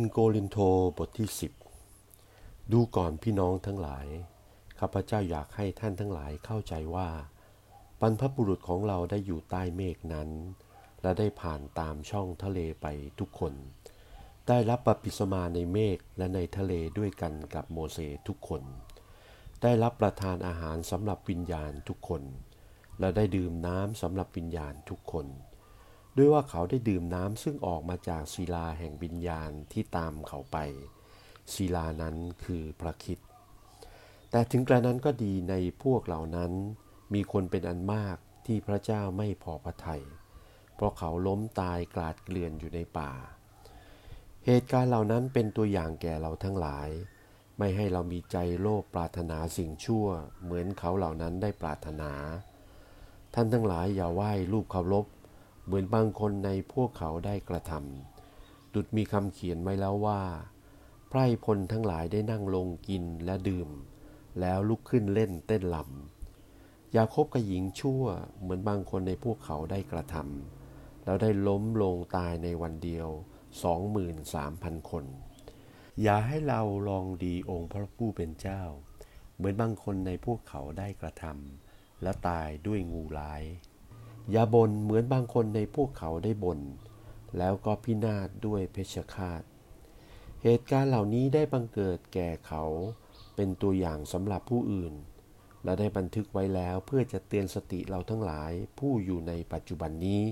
1โกรินโธบทที่10ดูก่อนพี่น้องทั้งหลายข้าพเจ้าอยากให้ท่านทั้งหลายเข้าใจว่าบรรพบุรุษของเราได้อยู่ใต้เมฆนั้นและได้ผ่านตามช่องทะเลไปทุกคนได้รับบัพติศมาในเมฆและในทะเลด้วยกันกับโมเสสทุกคนได้รับประทานอาหารสำหรับวิญญาณทุกคนและได้ดื่มน้ำสำหรับวิญญาณทุกคนด้วยว่าเขาได้ดื่มน้ำซึ่งออกมาจากศิลาแห่งวิญญาณที่ตามเขาไปศิลานั้นคือพระคริสต์แต่ถึงกระนั้นก็ดีในพวกเหล่านั้นมีคนเป็นอันมากที่พระเจ้าไม่พอพระทัยเพราะเขาล้มตายกลาดเกลื่อนอยู่ในป่าเหตุการณ์เหล่านั้นเป็นตัวอย่างแก่เราทั้งหลายไม่ให้เรามีใจโลภปรารถนาสิ่งชั่วเหมือนเขาเหล่านั้นได้ปรารถนาท่านทั้งหลายอย่าไหว้รูปเคารพเหมือนบางคนในพวกเขาได้กระทำดุจมีคำเขียนไว้แล้วว่าไพร่พลทั้งหลายได้นั่งลงกินและดื่มแล้วลุกขึ้นเล่นเต้นรำอย่าคบกับหญิงชั่วเหมือนบางคนในพวกเขาได้กระทำแล้วได้ล้มลงตายในวันเดียว 23,000 คนอย่าให้เราลองดีองค์พระผู้เป็นเจ้าเหมือนบางคนในพวกเขาได้กระทำและตายด้วยงูร้ายอย่าบ่นเหมือนบางคนในพวกเขาได้บ่นแล้วก็พินาศด้วยเพชฌฆาตเหตุการณ์เหล่านี้ได้บังเกิดแก่เขาเป็นตัวอย่างสำหรับผู้อื่นและได้บันทึกไว้แล้วเพื่อจะเตือนสติเราทั้งหลายผู้อยู่ในปัจจุบันนี้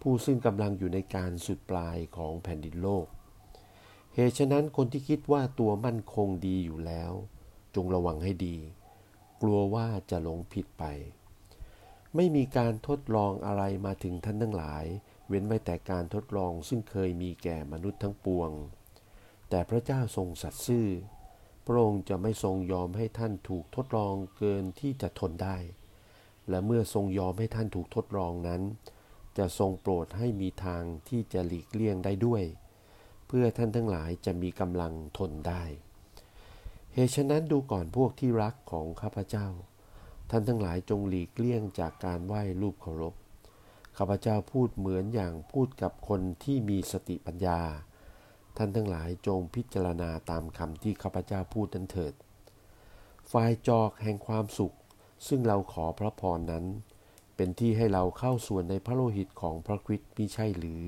ผู้ซึ่งกำลังอยู่ในการสุดปลายของแผ่นดินโลกเหตุฉะนั้นคนที่คิดว่าตัวมั่นคงดีอยู่แล้วจงระวังให้ดีกลัวว่าจะหลงผิดไปไม่มีการทดลองอะไรมาถึงท่านทั้งหลายเว้นไว้แต่การทดลองซึ่งเคยมีแก่มนุษย์ทั้งปวงแต่พระเจ้าทรงสัตย์ซื่อพระองค์จะไม่ทรงยอมให้ท่านถูกทดลองเกินที่จะทนได้และเมื่อทรงยอมให้ท่านถูกทดลองนั้นจะทรงโปรดให้มีทางที่จะหลีกเลี่ยงได้ด้วยเพื่อท่านทั้งหลายจะมีกำลังทนได้เหตุฉะนั้นดูก่อนพวกที่รักของข้าพเจ้าท่านทั้งหลายจงหลีกเลี่ยงจากการไหว้รูปเคารพข้าพเจ้าพูดเหมือนอย่างพูดกับคนที่มีสติปัญญาท่านทั้งหลายจงพิจารณาตามคำที่ข้าพเจ้าพูดนั้นเถิดฝ่ายจอกแห่งความสุขซึ่งเราขอพระพรนั้นเป็นที่ให้เราเข้าส่วนในพระโลหิตของพระคริสต์มิใช่หรือ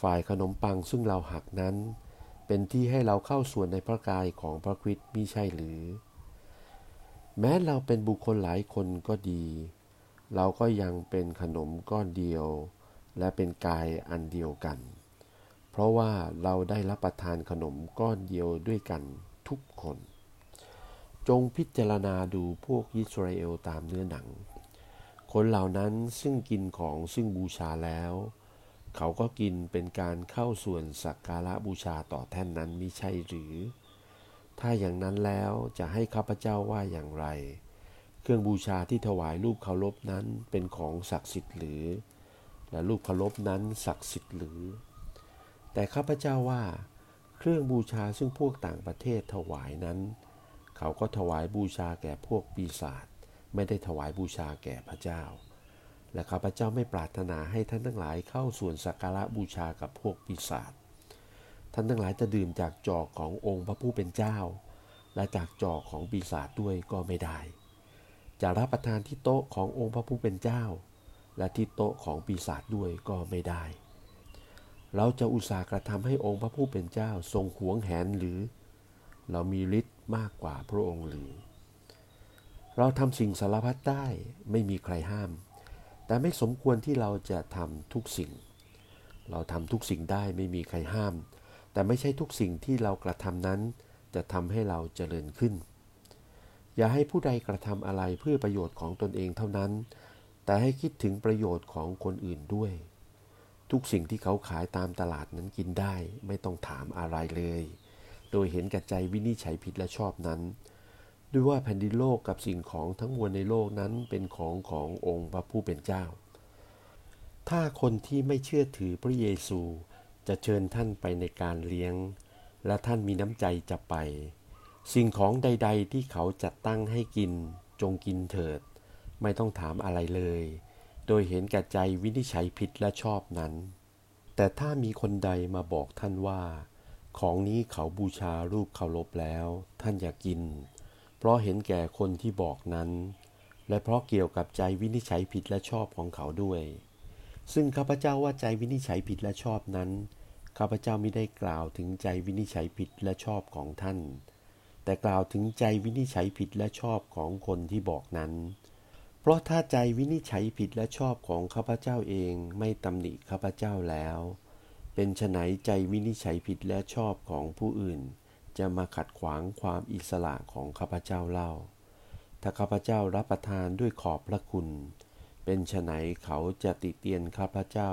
ฝ่ายขนมปังซึ่งเราหักนั้นเป็นที่ให้เราเข้าส่วนในพระกายของพระคริสต์มิใช่หรือแม้เราเป็นบุคคลหลายคนก็ดีเราก็ยังเป็นขนมก้อนเดียวและเป็นกายอันเดียวกันเพราะว่าเราได้รับประทานขนมก้อนเดียวด้วยกันทุกคนจงพิจารณาดูพวกอิสราเอลตามเนื้อหนังคนเหล่านั้นซึ่งกินของซึ่งบูชาแล้วเขาก็กินเป็นการเข้าส่วนสักการะบูชาต่อแท่นนั้นมิใช่หรือถ้าอย่างนั้นแล้วจะให้ข้าพเจ้าว่าอย่างไรเครื่องบูชาที่ถวายรูปเคารพนั้นเป็นของศักดิ์สิทธิ์หรือและรูปเคารพนั้นศักดิ์สิทธิ์หรือแต่ข้าพเจ้าว่าเครื่องบูชาซึ่งพวกต่างประเทศถวายนั้นเขาก็ถวายบูชาแก่พวกปีศาจไม่ได้ถวายบูชาแก่พระเจ้าและข้าพเจ้าไม่ปรารถนาให้ท่านทั้งหลายเข้าส่วนสักการะบูชากับพวกปีศาจท่านทั้งหลายจะดื่มจากจอกขององค์พระผู้เป็นเจ้าและจากจอกของปีศาจด้วยก็ไม่ได้จะรับประทานที่โต๊ะขององค์พระผู้เป็นเจ้าและที่โต๊ะของปีศาจด้วยก็ไม่ได้เราจะอุตส่าห์กระทำให้องค์พระผู้เป็นเจ้าทรงหวงแหนหรือเรามีฤทธิ์มากกว่าพระองค์หรือเราทำสิ่งสารพัดได้ไม่มีใครห้ามแต่ไม่สมควรที่เราจะทำทุกสิ่งเราทำทุกสิ่งได้ไม่มีใครห้ามแต่ไม่ใช่ทุกสิ่งที่เรากระทำนั้นจะทำให้เราเจริญขึ้นอย่าให้ผู้ใดกระทำอะไรเพื่อประโยชน์ของตนเองเท่านั้นแต่ให้คิดถึงประโยชน์ของคนอื่นด้วยทุกสิ่งที่เขาขายตามตลาดนั้นกินได้ไม่ต้องถามอะไรเลยโดยเห็นแก่ใจวินิจฉัยผิดและชอบนั้นด้วยว่าแผ่นดินโลกกับสิ่งของทั้งมวลในโลกนั้นเป็นขององค์พระผู้เป็นเจ้าถ้าคนที่ไม่เชื่อถือพระเยซูจะเชิญท่านไปในการเลี้ยงและท่านมีน้ำใจจะไปสิ่งของใดๆที่เขาจัดตั้งให้กินจงกินเถิดไม่ต้องถามอะไรเลยโดยเห็นแก่ใจวินิจฉัยผิดและชอบนั้นแต่ถ้ามีคนใดมาบอกท่านว่า ของนี้เขาบูชารูปเคารพแล้วท่านอย่ากินเพราะเห็นแก่คนที่บอกนั้นและเพราะเกี่ยวกับใจวินิจฉัยผิดและชอบของเขาด้วยซึ่งข้าพเจ้าว่าใจวินิจฉัยผิดและชอบนั้นข้าพเจ้าไม่ได้กล่าวถึงใจวินิจฉัยผิดและชอบของท่านแต่กล่าวถึงใจวินิจฉัยผิดและชอบของคนที่บอกนั้นเพราะถ้าใจวินิจฉัยผิดและชอบของข้าพเจ้าเองไม่ตำหนิข้าพเจ้าแล้วเป็นไฉนใจวินิจฉัยผิดและชอบของผู้อื่นจะมาขัดขวางความอิสระของข้าพเจ้าเล่าถ้าข้าพเจ้ารับประทานด้วยขอบพระคุณเป็นไฉนเขาจะติเตียนข้าพเจ้า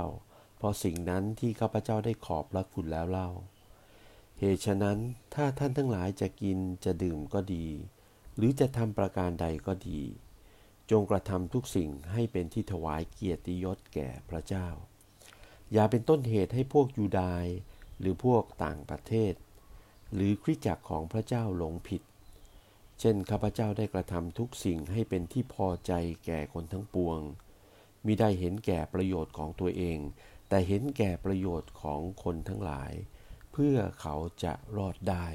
เพราะสิ่งนั้นที่ข้าพเจ้าได้ขอบพระคุณแล้วเล่าเหตุฉะนั้นถ้าท่านทั้งหลายจะกินจะดื่มก็ดีหรือจะทำประการใดก็ดีจงกระทำทุกสิ่งให้เป็นที่ถวายเกียรติยศแก่พระเจ้าอย่าเป็นต้นเหตุให้พวกยูดายหรือพวกต่างประเทศหรือคริสตจักรของพระเจ้าหลงผิดเช่นข้าพเจ้าได้กระทำทุกสิ่งให้เป็นที่พอใจแก่คนทั้งปวงมิได้เห็นแก่ประโยชน์ของตัวเองแต่เห็นแก่ประโยชน์ของคนทั้งหลายเพื่อเขาจะรอดได้